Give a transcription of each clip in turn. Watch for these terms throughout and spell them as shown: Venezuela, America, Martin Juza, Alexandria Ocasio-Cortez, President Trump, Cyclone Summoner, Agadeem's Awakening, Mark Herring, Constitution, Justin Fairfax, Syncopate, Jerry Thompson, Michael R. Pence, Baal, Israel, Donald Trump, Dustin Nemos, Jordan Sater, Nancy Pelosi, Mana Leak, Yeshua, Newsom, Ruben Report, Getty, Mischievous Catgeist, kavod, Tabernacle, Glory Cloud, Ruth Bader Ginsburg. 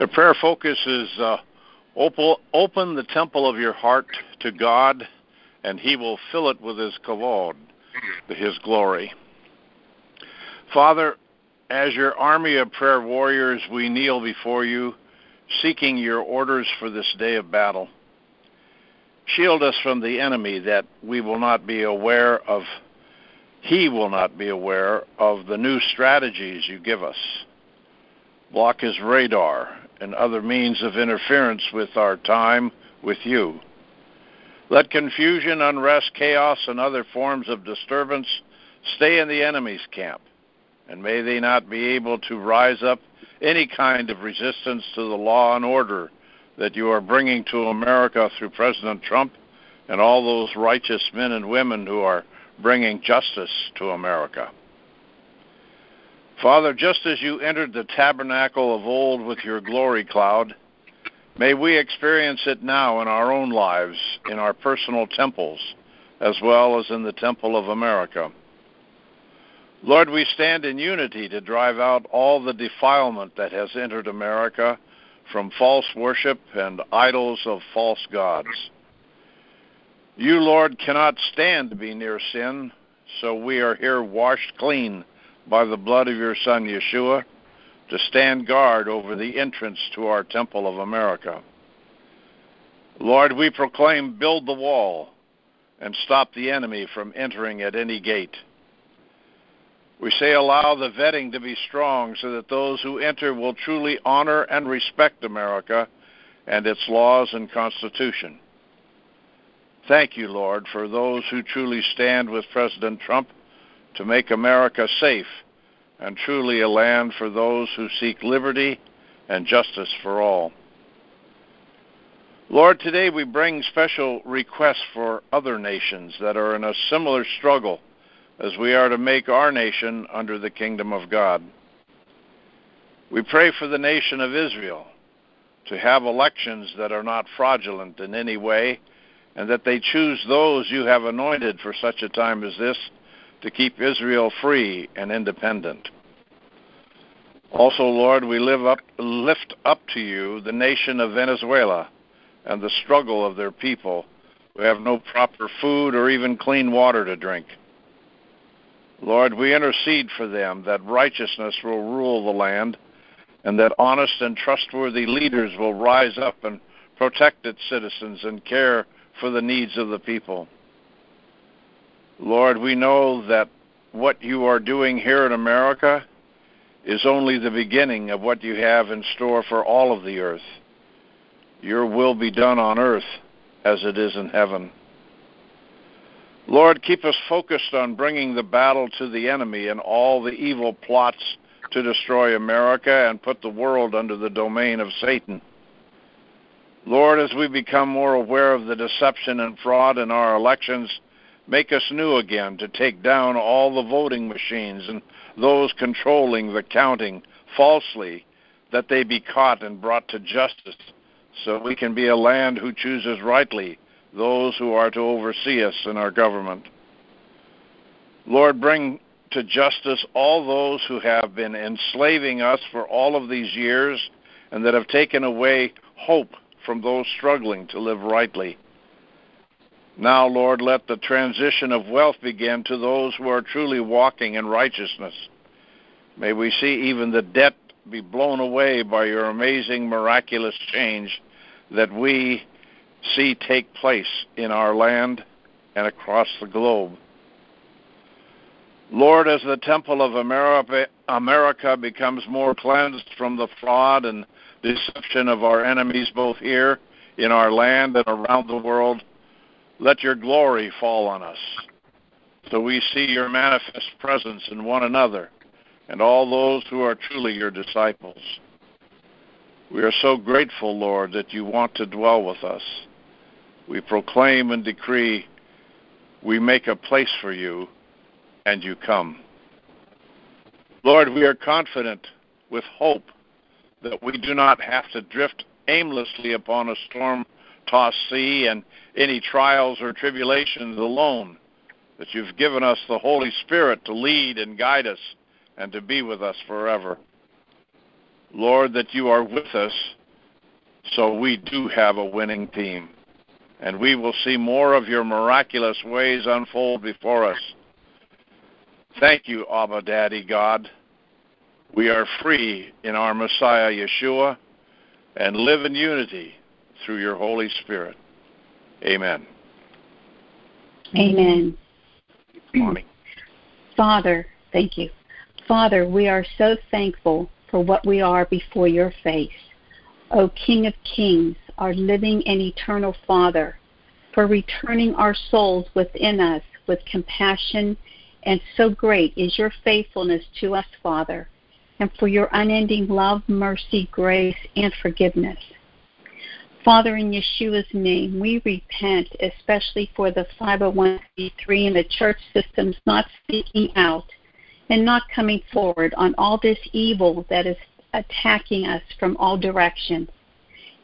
The prayer focus is open the temple of your heart to God, and he will fill it with his kavod, his glory. Father, as your army of prayer warriors, we kneel before you, seeking your orders for this day of battle. Shield us from the enemy that we will not be aware of. He will not be aware of the new strategies you give us. Block his radar and other means of interference with our time with you. Let confusion, unrest, chaos, and other forms of disturbance stay in the enemy's camp, and may they not be able to rise up any kind of resistance to the law and order that you are bringing to America through President Trump and all those righteous men and women who are bringing justice to America. Father, just as you entered the tabernacle of old with your glory cloud, may we experience it now in our own lives, in our personal temples, as well as in the temple of America. Lord, we stand in unity to drive out all the defilement that has entered America from false worship and idols of false gods. You, Lord, cannot stand to be near sin, so we are here washed clean by the blood of your Son, Yeshua, to stand guard over the entrance to our temple of America. Lord, we proclaim, build the wall and stop the enemy from entering at any gate. We say allow the vetting to be strong so that those who enter will truly honor and respect America and its laws and Constitution. Thank you, Lord, for those who truly stand with President Trump to make America safe and truly a land for those who seek liberty and justice for all. Lord, today we bring special requests for other nations that are in a similar struggle as we are to make our nation under the kingdom of God. We pray for the nation of Israel to have elections that are not fraudulent in any way, and that they choose those you have anointed for such a time as this to keep Israel free and independent. Also, Lord, we lift up to you the nation of Venezuela and the struggle of their people who have no proper food or even clean water to drink. Lord, we intercede for them that righteousness will rule the land and that honest and trustworthy leaders will rise up and protect its citizens and care for the needs of the people. Lord, we know that what you are doing here in America is only the beginning of what you have in store for all of the earth. Your will be done on earth as it is in heaven. Lord, keep us focused on bringing the battle to the enemy and all the evil plots to destroy America and put the world under the domain of Satan. Lord, as we become more aware of the deception and fraud in our elections, make us new again to take down all the voting machines and those controlling the counting falsely, that they be caught and brought to justice, so we can be a land who chooses rightly those who are to oversee us in our government. Lord, bring to justice all those who have been enslaving us for all of these years and that have taken away hope from those struggling to live rightly. Now, Lord, let the transition of wealth begin to those who are truly walking in righteousness. May we see even the debt be blown away by your amazing, miraculous change that we see take place in our land and across the globe. Lord, as the temple of America becomes more cleansed from the fraud and deception of our enemies both here in our land and around the world, let your glory fall on us, so we see your manifest presence in one another and all those who are truly your disciples. We are so grateful, Lord, that you want to dwell with us. We proclaim and decree, we make a place for you, and you come. Lord, we are confident with hope that we do not have to drift aimlessly upon a storm-tossed sea and any trials or tribulations alone, that you've given us the Holy Spirit to lead and guide us and to be with us forever. Lord, that you are with us, so we do have a winning team. And we will see more of your miraculous ways unfold before us. Thank you, Abba Daddy God. We are free in our Messiah, Yeshua, and live in unity through your Holy Spirit. Amen. Amen. Morning. Father, thank you. Father, we are so thankful for what we are before your face. O King of Kings, our living and eternal Father, for returning our souls within us with compassion, and so great is your faithfulness to us, Father, and for your unending love, mercy, grace, and forgiveness. Father, in Yeshua's name, we repent, especially for the 501c3 and the church systems not speaking out and not coming forward on all this evil that is attacking us from all directions,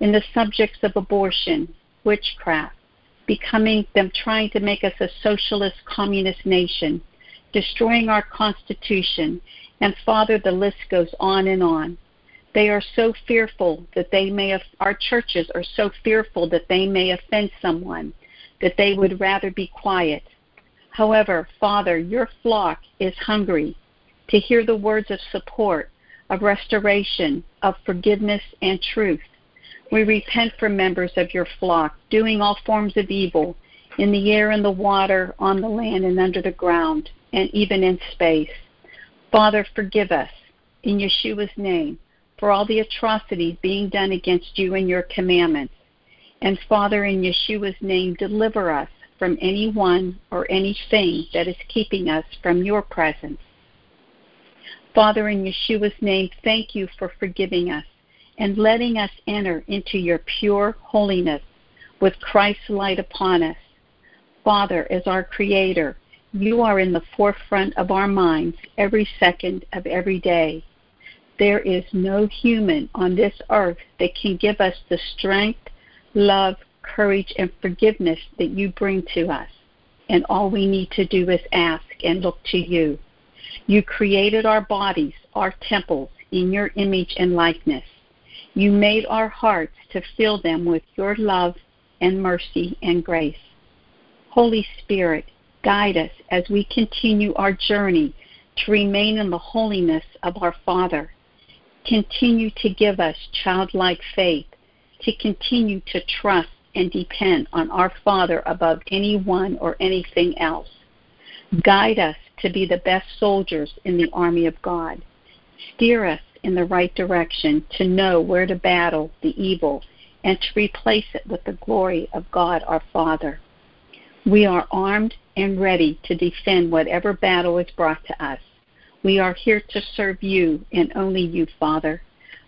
in the subjects of abortion, witchcraft, trying to make us a socialist communist nation, destroying our Constitution, and Father, the list goes on and on. They are so fearful that our churches are so fearful that they may offend someone, that they would rather be quiet. However, Father, your flock is hungry to hear the words of support, of restoration, of forgiveness, and truth. We repent for members of your flock doing all forms of evil in the air and the water, on the land and under the ground, and even in space. Father, forgive us in Yeshua's name for all the atrocities being done against you and your commandments. And Father, in Yeshua's name, deliver us from anyone or anything that is keeping us from your presence. Father, in Yeshua's name, thank you for forgiving us and letting us enter into your pure holiness with Christ's light upon us. Father, as our Creator, you are in the forefront of our minds every second of every day. There is no human on this earth that can give us the strength, love, courage, and forgiveness that you bring to us. And all we need to do is ask and look to you. You created our bodies, our temples, in your image and likeness. You made our hearts to fill them with your love and mercy and grace. Holy Spirit, guide us as we continue our journey to remain in the holiness of our Father. Continue to give us childlike faith, to continue to trust and depend on our Father above anyone or anything else. Guide us to be the best soldiers in the army of God. Steer us in the right direction to know where to battle the evil and to replace it with the glory of God our Father. We are armed and ready to defend whatever battle is brought to us. We are here to serve you and only you, Father.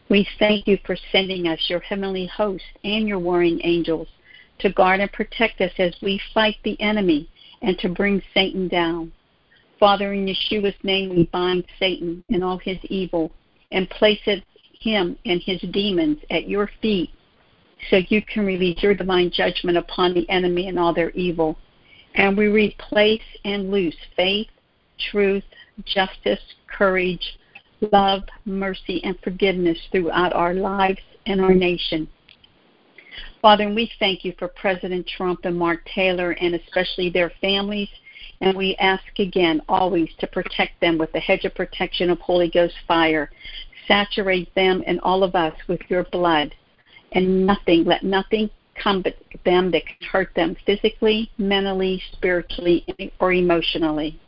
We thank you for sending us your heavenly host and your warring angels to guard and protect us as we fight the enemy and to bring Satan down. Father, in Yeshua's name, we bind Satan and all his evil and place him and his demons at your feet so you can release your divine judgment upon the enemy and all their evil. And we replace and loose faith, truth, justice, courage, love, mercy, and forgiveness throughout our lives and our nation. Father, we thank you for President Trump and Mark Taylor and especially their families, and we ask again always to protect them with the hedge of protection of Holy Ghost fire. Saturate them and all of us with your blood, and let nothing come but them that can hurt them physically, mentally, spiritually, or emotionally.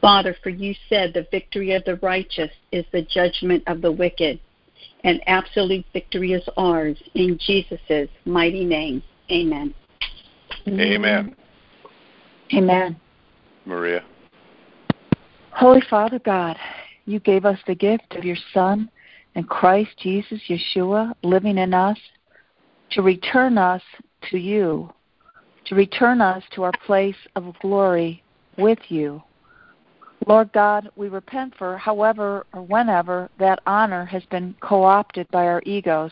Father, for you said the victory of the righteous is the judgment of the wicked, and absolute victory is ours in Jesus' mighty name. Amen. Amen. Amen. Maria. Holy Father God, you gave us the gift of your Son and Christ Jesus, Yeshua, living in us, to return us to you, to return us to our place of glory with you. Lord God, we repent for however or whenever that honor has been co-opted by our egos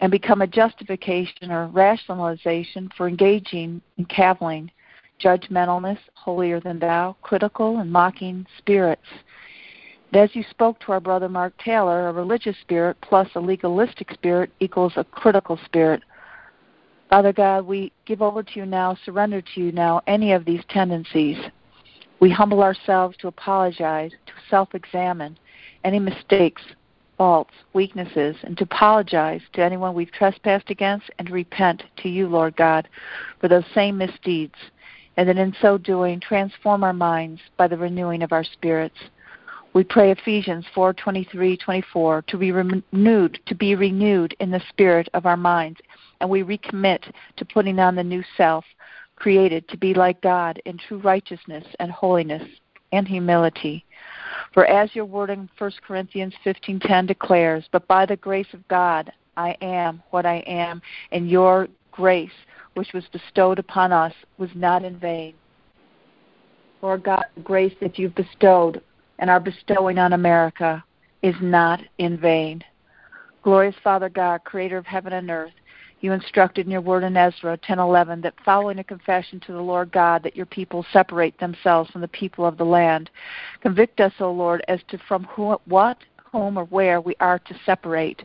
and become a justification or rationalization for engaging in caviling, judgmentalness, holier-than-thou, critical and mocking spirits. As you spoke to our brother Mark Taylor, a religious spirit plus a legalistic spirit equals a critical spirit. Father God, we give over to you now, surrender to you now, any of these tendencies. We humble ourselves to apologize, to self-examine any mistakes, faults, weaknesses, and to apologize to anyone we've trespassed against and repent to you, Lord God, for those same misdeeds, and that in so doing transform our minds by the renewing of our spirits. We pray Ephesians 4:23-24 to be renewed in the spirit of our minds, and we recommit to putting on the new self, created to be like God in true righteousness and holiness and humility. For as your word in 1 Corinthians 15:10 declares, but by the grace of God I am what I am, and your grace, which was bestowed upon us, was not in vain. Lord God, the grace that you've bestowed and our bestowing on America is not in vain. Glorious Father God, creator of heaven and earth, you instructed in your word in Ezra 10:11 that following a confession to the Lord God that your people separate themselves from the people of the land. Convict us, O Lord, as to from who, what, whom, or where we are to separate.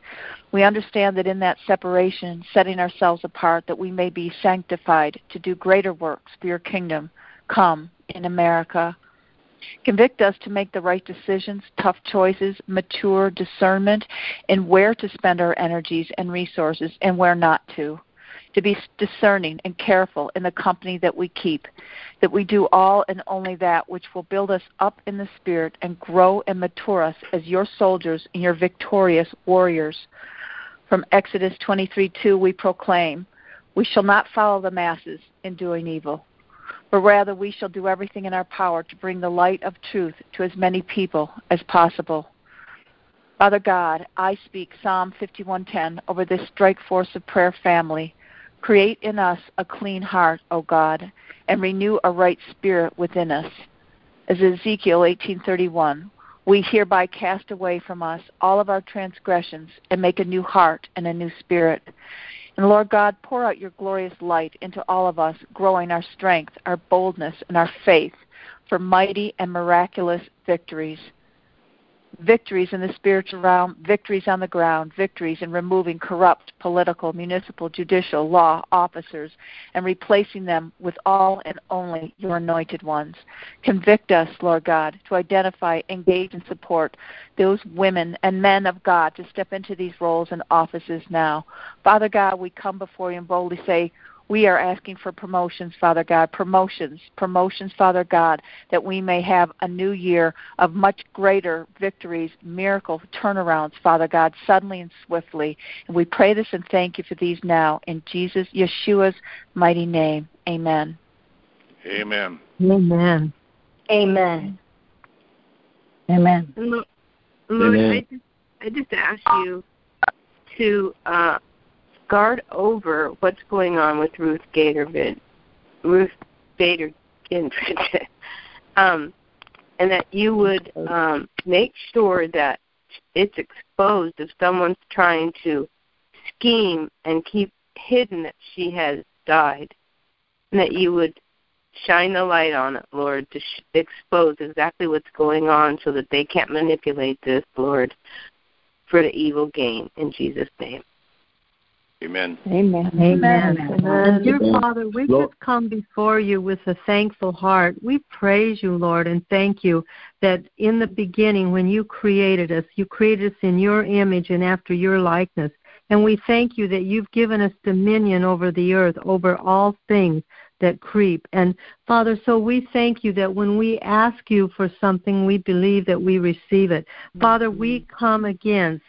We understand that in that separation, setting ourselves apart, that we may be sanctified to do greater works for your kingdom come in America. Convict us to make the right decisions, tough choices, mature discernment, and where to spend our energies and resources and where not to be discerning and careful in the company that we keep, that we do all and only that which will build us up in the spirit and grow and mature us as your soldiers and your victorious warriors. From Exodus 23:2 we proclaim, we shall not follow the masses in doing evil, but rather we shall do everything in our power to bring the light of truth to as many people as possible. Father God, I speak Psalm 51:10 over this strike force of prayer family. Create in us a clean heart, O God, and renew a right spirit within us. As Ezekiel 18:31, we hereby cast away from us all of our transgressions and make a new heart and a new spirit. And Lord God, pour out your glorious light into all of us, growing our strength, our boldness, and our faith for mighty and miraculous victories. Victories in the spiritual realm, victories on the ground, victories in removing corrupt political, municipal, judicial, law officers, and replacing them with all and only your anointed ones. Convict us, Lord God, to identify, engage, and support those women and men of God to step into these roles and offices now. Father God, we come before you and boldly say, we are asking for promotions, Father God, promotions, Father God, that we may have a new year of much greater victories, miracle turnarounds, Father God, suddenly and swiftly. And we pray this and thank you for these now in Jesus, Yeshua's mighty name. Amen. Amen. Amen. Amen. Amen. Lord, I just ask you to guard over what's going on with Ruth Bader Ginsburg, and that you would make sure that it's exposed if someone's trying to scheme and keep hidden that she has died, and that you would shine the light on it, Lord, to expose exactly what's going on so that they can't manipulate this, Lord, for the evil gain. In Jesus' name. Amen. Amen. Amen. Amen. Dear Father, we just come before you with a thankful heart. We praise you, Lord, and thank you that in the beginning when you created us in your image and after your likeness. And we thank you that you've given us dominion over the earth, over all things that creep. And Father, so we thank you that when we ask you for something, we believe that we receive it. Father, we come against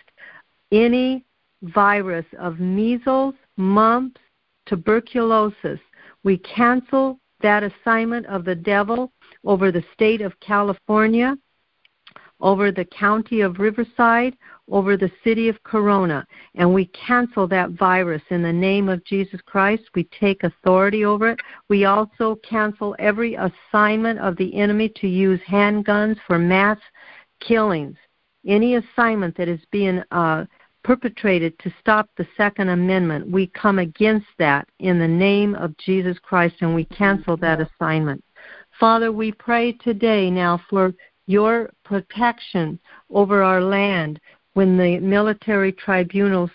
any virus of measles, mumps, tuberculosis. We cancel that assignment of the devil over the state of California, over the county of Riverside, over the city of Corona, and we cancel that virus in the name of Jesus Christ. We take authority over it. We also cancel every assignment of the enemy to use handguns for mass killings. Any assignment that is being perpetrated to stop the Second Amendment, we come against that in the name of Jesus Christ, and we cancel that assignment. Father, we pray today now for your protection over our land when the military tribunals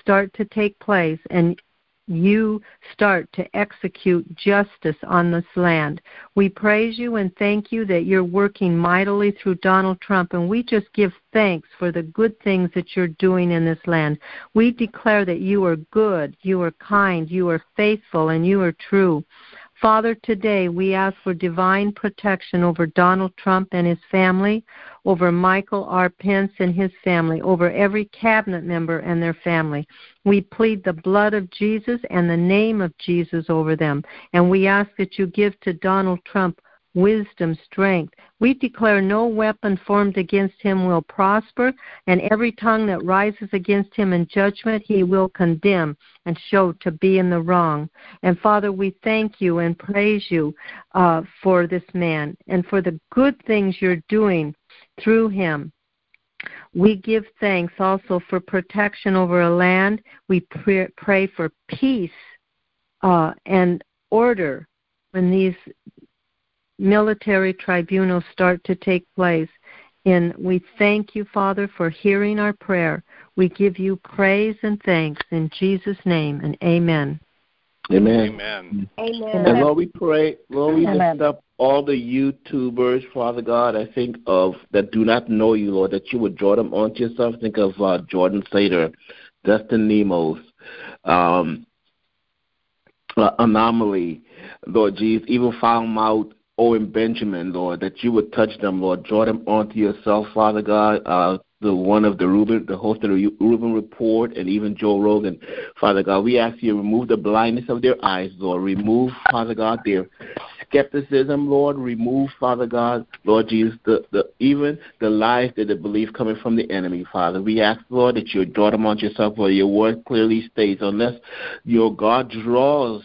start to take place and you start to execute justice on this land. We praise you and thank you that you're working mightily through Donald Trump, and we just give thanks for the good things that you're doing in this land. We declare that you are good, you are kind, you are faithful, and you are true. Father, today we ask for divine protection over Donald Trump and his family, over Michael R. Pence and his family, over every cabinet member and their family. We plead the blood of Jesus and the name of Jesus over them, and we ask that you give to Donald Trump wisdom, strength. We declare no weapon formed against him will prosper, and every tongue that rises against him in judgment he will condemn and show to be in the wrong. And Father, we thank you and praise you for this man and for the good things you're doing through him. We give thanks also for protection over a land. We pray for peace and order when these military tribunals start to take place. And we thank you, Father, for hearing our prayer. We give you praise and thanks in Jesus' name, and amen. Amen. Amen. Amen. And Lord, we pray, Lord, we lift up all the YouTubers, Father God, I think of that do not know you, Lord, that you would draw them onto yourself. Think of Jordan Sater, Dustin Nemos, Anomaly, Lord Jesus, even found out Owen Benjamin, Lord, that you would touch them, Lord. Draw them onto yourself, Father God, the host of the Ruben Report, and even Joe Rogan. Father God, we ask you to remove the blindness of their eyes, Lord. Remove, Father God, their skepticism, Lord. Remove, Father God, Lord Jesus, even the lies that they believe coming from the enemy, Father. We ask, Lord, that you draw them onto yourself, Lord. Your word clearly states, unless your God draws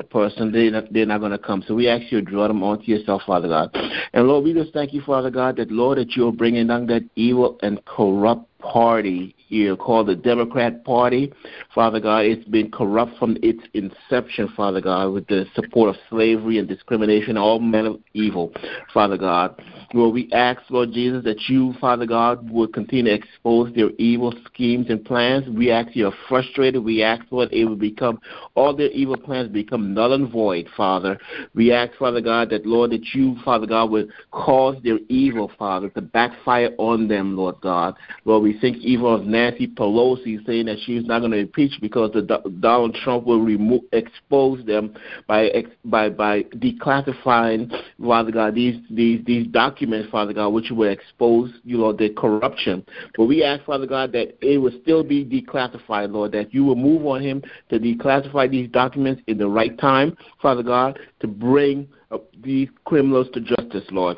a person, they're not going to come. So we ask you to draw them onto yourself, Father God. And Lord, we just thank you, Father God, that, Lord, that you're bringing down that evil and corrupt party here called the Democrat Party. Father God, it's been corrupt from its inception, Father God, with the support of slavery and discrimination, all men of evil, Father God. Lord, we ask, Lord Jesus, that you, Father God, would continue to expose their evil schemes and plans. We ask you are frustrated. We ask, Lord, it will become, all their evil plans become null and void, Father. We ask, Father God, that, Lord, that you, Father God, would cause their evil, Father, to backfire on them, Lord God. Lord, we think even of Nancy Pelosi saying that she's not going to impeach because Donald Trump will expose them by declassifying, Father God, these documents, Father God, which will expose, Lord, the corruption. But we ask, Father God, that it will still be declassified, Lord, that you will move on him to declassify these documents in the right time, Father God, to bring these criminals to justice, Lord.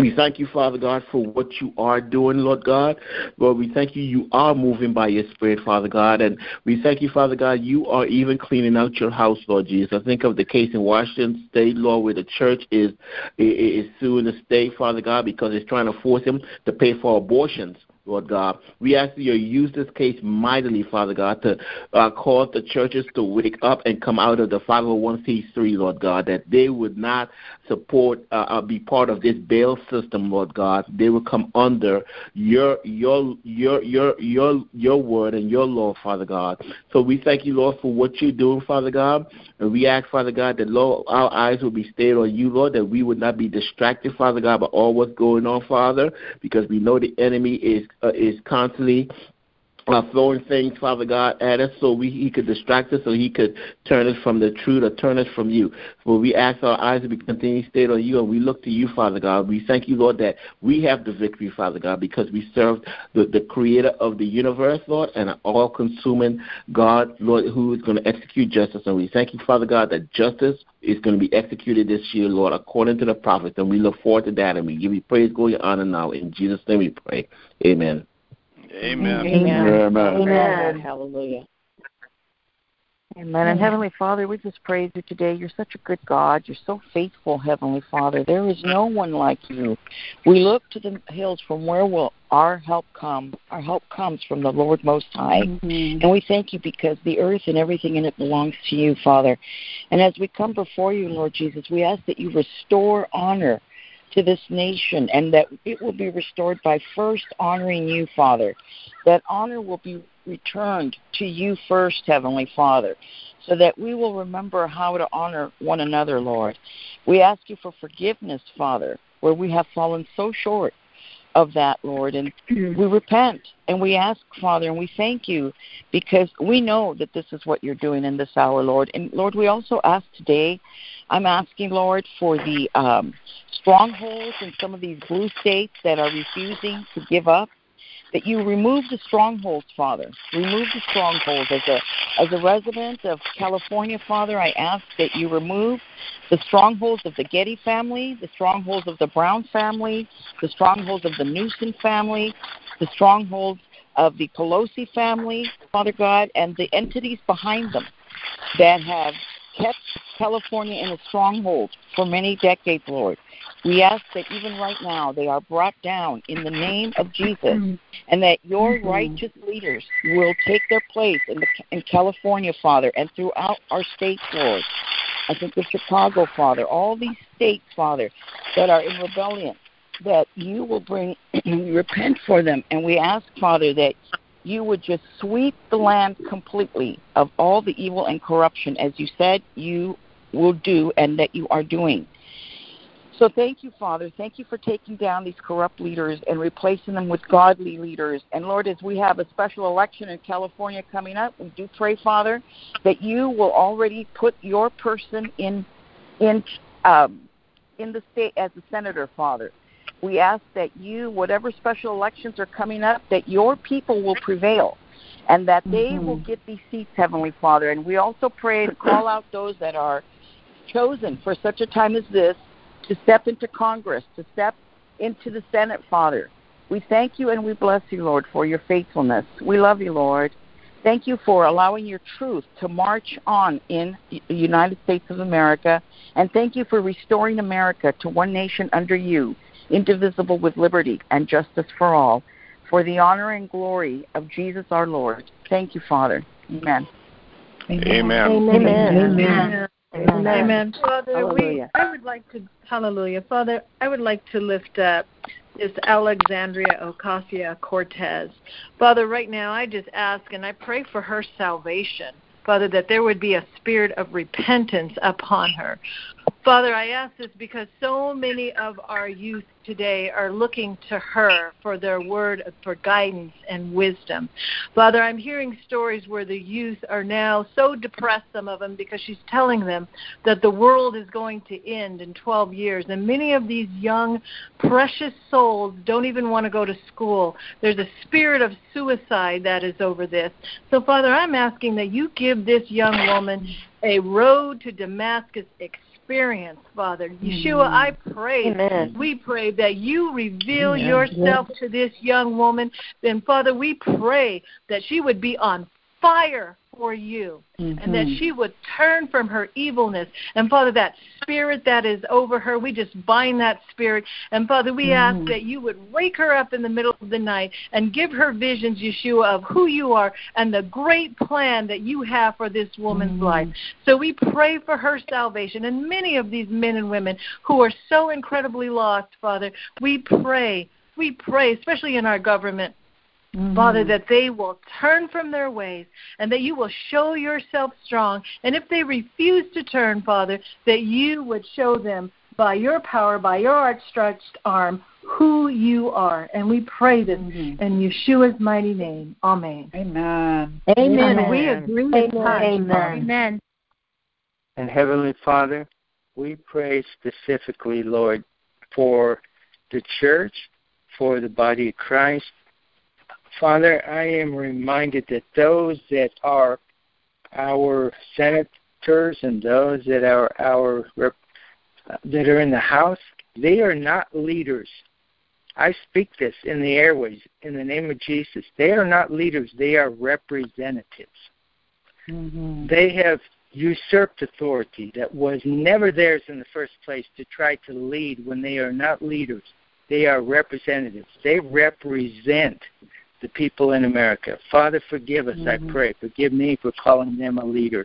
We thank you, Father God, for what you are doing, Lord God. Lord, we thank you. You are moving by your Spirit, Father God. And we thank you, Father God, you are even cleaning out your house, Lord Jesus. I think of the case in Washington State, Lord, where the church is suing the state, Father God, because it's trying to force them to pay for abortions. Lord God, we ask you to use this case mightily, Father God, to cause the churches to wake up and come out of the 501c3, Lord God, that they would not support, be part of this bail system, Lord God. They will come under your word and your law, Father God. So we thank you, Lord, for what you're doing, Father God, and we ask, Father God, that, Lord, our eyes will be stayed on you, Lord, that we would not be distracted, Father God, by all what's going on, Father, because we know the enemy is constantly throwing things, Father God, at us so he could distract us, so he could turn us from the truth or turn us from you. So we ask our eyes to be continually stayed on you, and we look to you, Father God. We thank you, Lord, that we have the victory, Father God, because we serve the creator of the universe, Lord, and an all-consuming God, Lord, who is going to execute justice. And we thank you, Father God, that justice is going to be executed this year, Lord, according to the prophets. And we look forward to that, and we give you praise, glory, and honor now. In Jesus' name we pray. Amen. Amen. Amen. Amen. Amen. Hallelujah. Amen. Amen. And Heavenly Father, we just praise you today. You're such a good God. You're so faithful, Heavenly Father. There is no one like you. We look to the hills from where will our help come. Our help comes from the Lord Most High. Mm-hmm. And we thank you because the earth and everything in it belongs to you, Father. And as we come before you, Lord Jesus, we ask that you restore honor to this nation, and that it will be restored by first honoring you, Father. That honor will be returned to you first, Heavenly Father, so that we will remember how to honor one another, Lord. We ask you for forgiveness, Father, where we have fallen so short of that, Lord, and we repent, and we ask, Father, and we thank you, because we know that this is what you're doing in this hour, Lord. And Lord, we also ask today, I'm asking, Lord, for the strongholds in some of these blue states that are refusing to give up, that you remove the strongholds, Father. Remove the strongholds. As a resident of California, Father, I ask that you remove the strongholds of the Getty family, the strongholds of the Brown family, the strongholds of the Newsom family, the strongholds of the Pelosi family, Father God, and the entities behind them that have kept California in a stronghold for many decades, Lord. We ask that even right now they are brought down in the name of Jesus, and that your righteous leaders will take their place in California, Father, and throughout our states, Lord. I think of Chicago, Father, all these states, Father, that are in rebellion, that you will bring, and we repent for them, and we ask, Father, that you would just sweep the land completely of all the evil and corruption, as you said you will do and that you are doing. So thank you, Father. Thank you for taking down these corrupt leaders and replacing them with godly leaders. And, Lord, as we have a special election in California coming up, we do pray, Father, that you will already put your person in the state as a senator, Father. We ask that you, whatever special elections are coming up, that your people will prevail and that they will get these seats, Heavenly Father. And we also pray to call out those that are chosen for such a time as this, to step into Congress, to step into the Senate, Father. We thank you and we bless you, Lord, for your faithfulness. We love you, Lord. Thank you for allowing your truth to march on in the United States of America. And thank you for restoring America to one nation under you, indivisible with liberty and justice for all, for the honor and glory of Jesus our Lord. Thank you, Father. Amen. Amen. Amen. Amen. Father, I would like to lift up this Alexandria Ocasio-Cortez. Father, right now I just ask and I pray for her salvation. Father, that there would be a spirit of repentance upon her. Father, I ask this because so many of our youth today are looking to her for their word, for guidance and wisdom. Father, I'm hearing stories where the youth are now so depressed, some of them, because she's telling them that the world is going to end in 12 years. And many of these young, precious souls don't even want to go to school. There's a spirit of suicide that is over this. So, Father, I'm asking that you give this young woman a road to Damascus experience, Father. Yeshua, I pray, we pray that you reveal yourself to this young woman. Then, Father, we pray that she would be on fire for you and that she would turn from her evilness. And, Father, that spirit that is over her, we just bind that spirit. And, Father, we ask that you would wake her up in the middle of the night and give her visions, Yeshua, of who you are and the great plan that you have for this woman's life. So we pray for her salvation. And many of these men and women who are so incredibly lost, Father, we pray, especially in our government, Father, that they will turn from their ways and that you will show yourself strong. And if they refuse to turn, Father, that you would show them by your power, by your outstretched arm, who you are. And we pray this in Yeshua's mighty name. Amen. Amen. Amen. We agree with God. Amen. And Heavenly Father, we pray specifically, Lord, for the church, for the body of Christ. Father, I am reminded that those that are our senators and those that are that are in the House, they are not leaders. I speak this in the airways in the name of Jesus. They are not leaders. They are representatives. They have usurped authority that was never theirs in the first place to try to lead when they are not leaders. They are representatives. They represent the people in America. Father, forgive us, I pray. Forgive me for calling them a leader.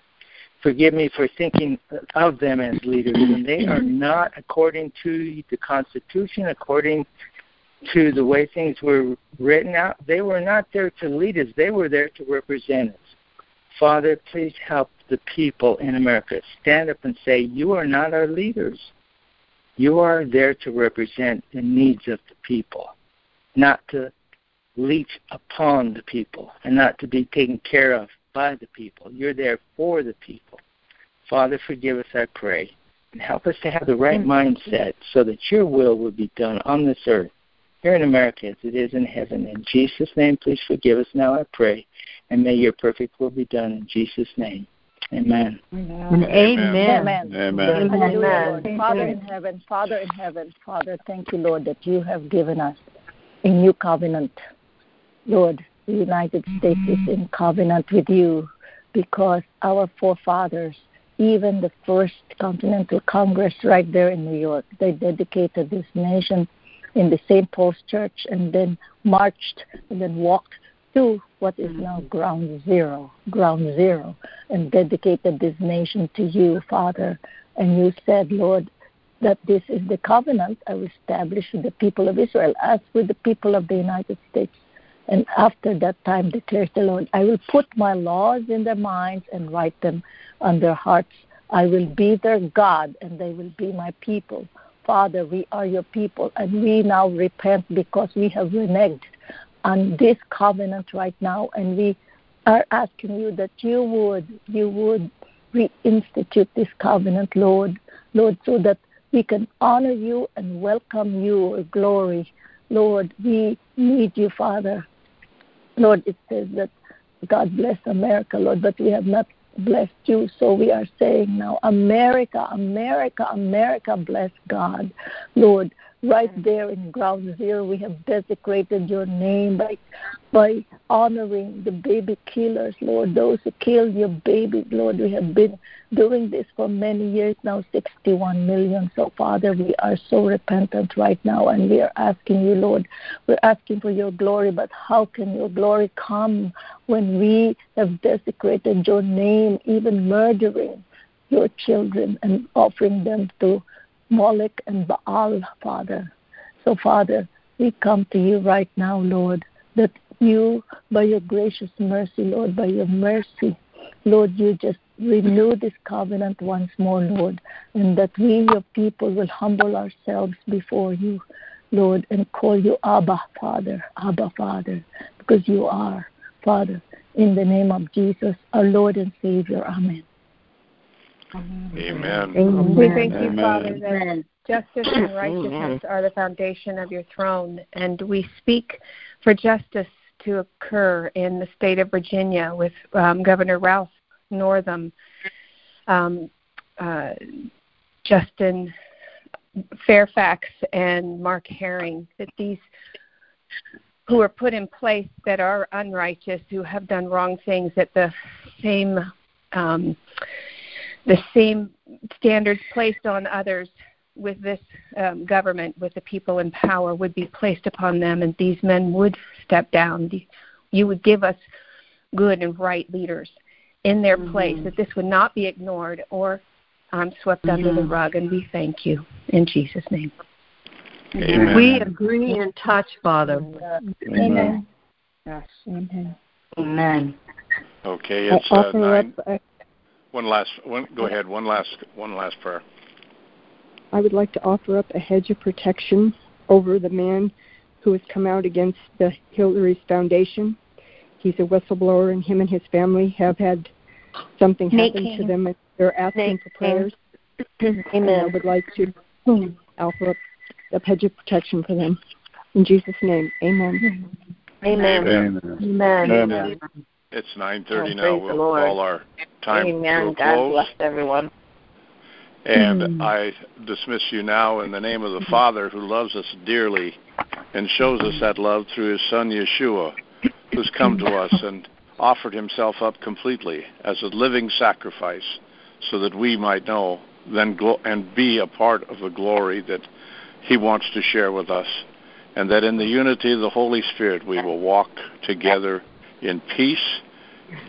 forgive me for thinking of them as leaders, and they are not, according to the Constitution, according to the way things were written out. They were not there to lead us. They were there to represent us. Father, please help the people in America stand up and say, you are not our leaders. You are there to represent the needs of the people, not to leech upon the people and not to be taken care of by the people. You're there for the people. Father, forgive us, I pray, and help us to have the right mindset so that your will be done on this earth, here in America, as it is in heaven. In Jesus' name, please forgive us now, I pray, and may your perfect will be done in Jesus' name. Amen. Amen. Amen. Amen. Amen. Father in heaven, Father, thank you, Lord, that you have given us a new covenant. Lord, the United States is in covenant with you because our forefathers, even the first Continental Congress right there in New York, they dedicated this nation in the St. Paul's Church and then marched and then walked to what is now ground zero, and dedicated this nation to you, Father. And you said, Lord, that this is the covenant I will establish with the people of Israel, as with the people of the United States. And after that time, declares the Lord, I will put my laws in their minds and write them on their hearts. I will be their God, and they will be my people. Father, we are your people, and we now repent because we have reneged on this covenant right now, and we are asking you that you would reinstitute this covenant, Lord, so that we can honor you and welcome your glory. Lord, we need you, Father. Lord, it says that God bless America, Lord, but we have not blessed you, so we are saying now, America, bless God. Lord, right there in ground zero, we have desecrated your name by honoring the baby killers, Lord, those who killed your baby, Lord. We have been doing this for many years now, 61 million. So, Father, we are so repentant right now, and we are asking you, Lord, we're asking for your glory, but how can your glory come when we have desecrated your name, even murdering your children and offering them to Moloch and Baal, Father. So, Father, we come to you right now, Lord, that you, by your gracious mercy, Lord, by your mercy, Lord, you just renew this covenant once more, Lord, and that we, your people, will humble ourselves before you, Lord, and call you Abba, Father, because you are, Father, in the name of Jesus, our Lord and Savior. Amen. Amen. We thank you, Father, that justice and righteousness are the foundation of your throne, and we speak for justice to occur in the state of Virginia with Governor Ralph Northam, Justin Fairfax, and Mark Herring, that these who are put in place that are unrighteous, who have done wrong things, that the same standards placed on others with this government, with the people in power, would be placed upon them, and these men would step down. You would give us good and right leaders in their place, that this would not be ignored or swept under the rug, and we thank you in Jesus' name. Amen. We agree and touch, Father. Amen. Yes. Amen. Okay, it's 9. One last prayer. I would like to offer up a hedge of protection over the man who has come out against the Hillary's Foundation. He's a whistleblower, and him and his family have had something happen to them. They're asking for prayers. Amen. And I would like to offer up a hedge of protection for them. In Jesus' name, amen. Amen. It's 9:30 now. We'll call our time to close. God bless everyone. And I dismiss you now in the name of the Father, who loves us dearly and shows us that love through his Son, Yeshua, who's come to us and offered himself up completely as a living sacrifice so that we might know and be a part of the glory that he wants to share with us, and that in the unity of the Holy Spirit we will walk together in peace,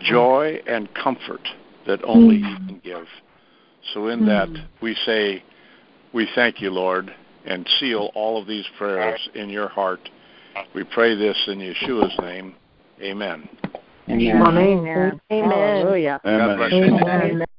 joy, and comfort that only you can give. So in that, we say, we thank you, Lord, and seal all of these prayers in your heart. We pray this in Yeshua's name. Amen. Amen. Amen. Amen. Hallelujah. Amen. Amen.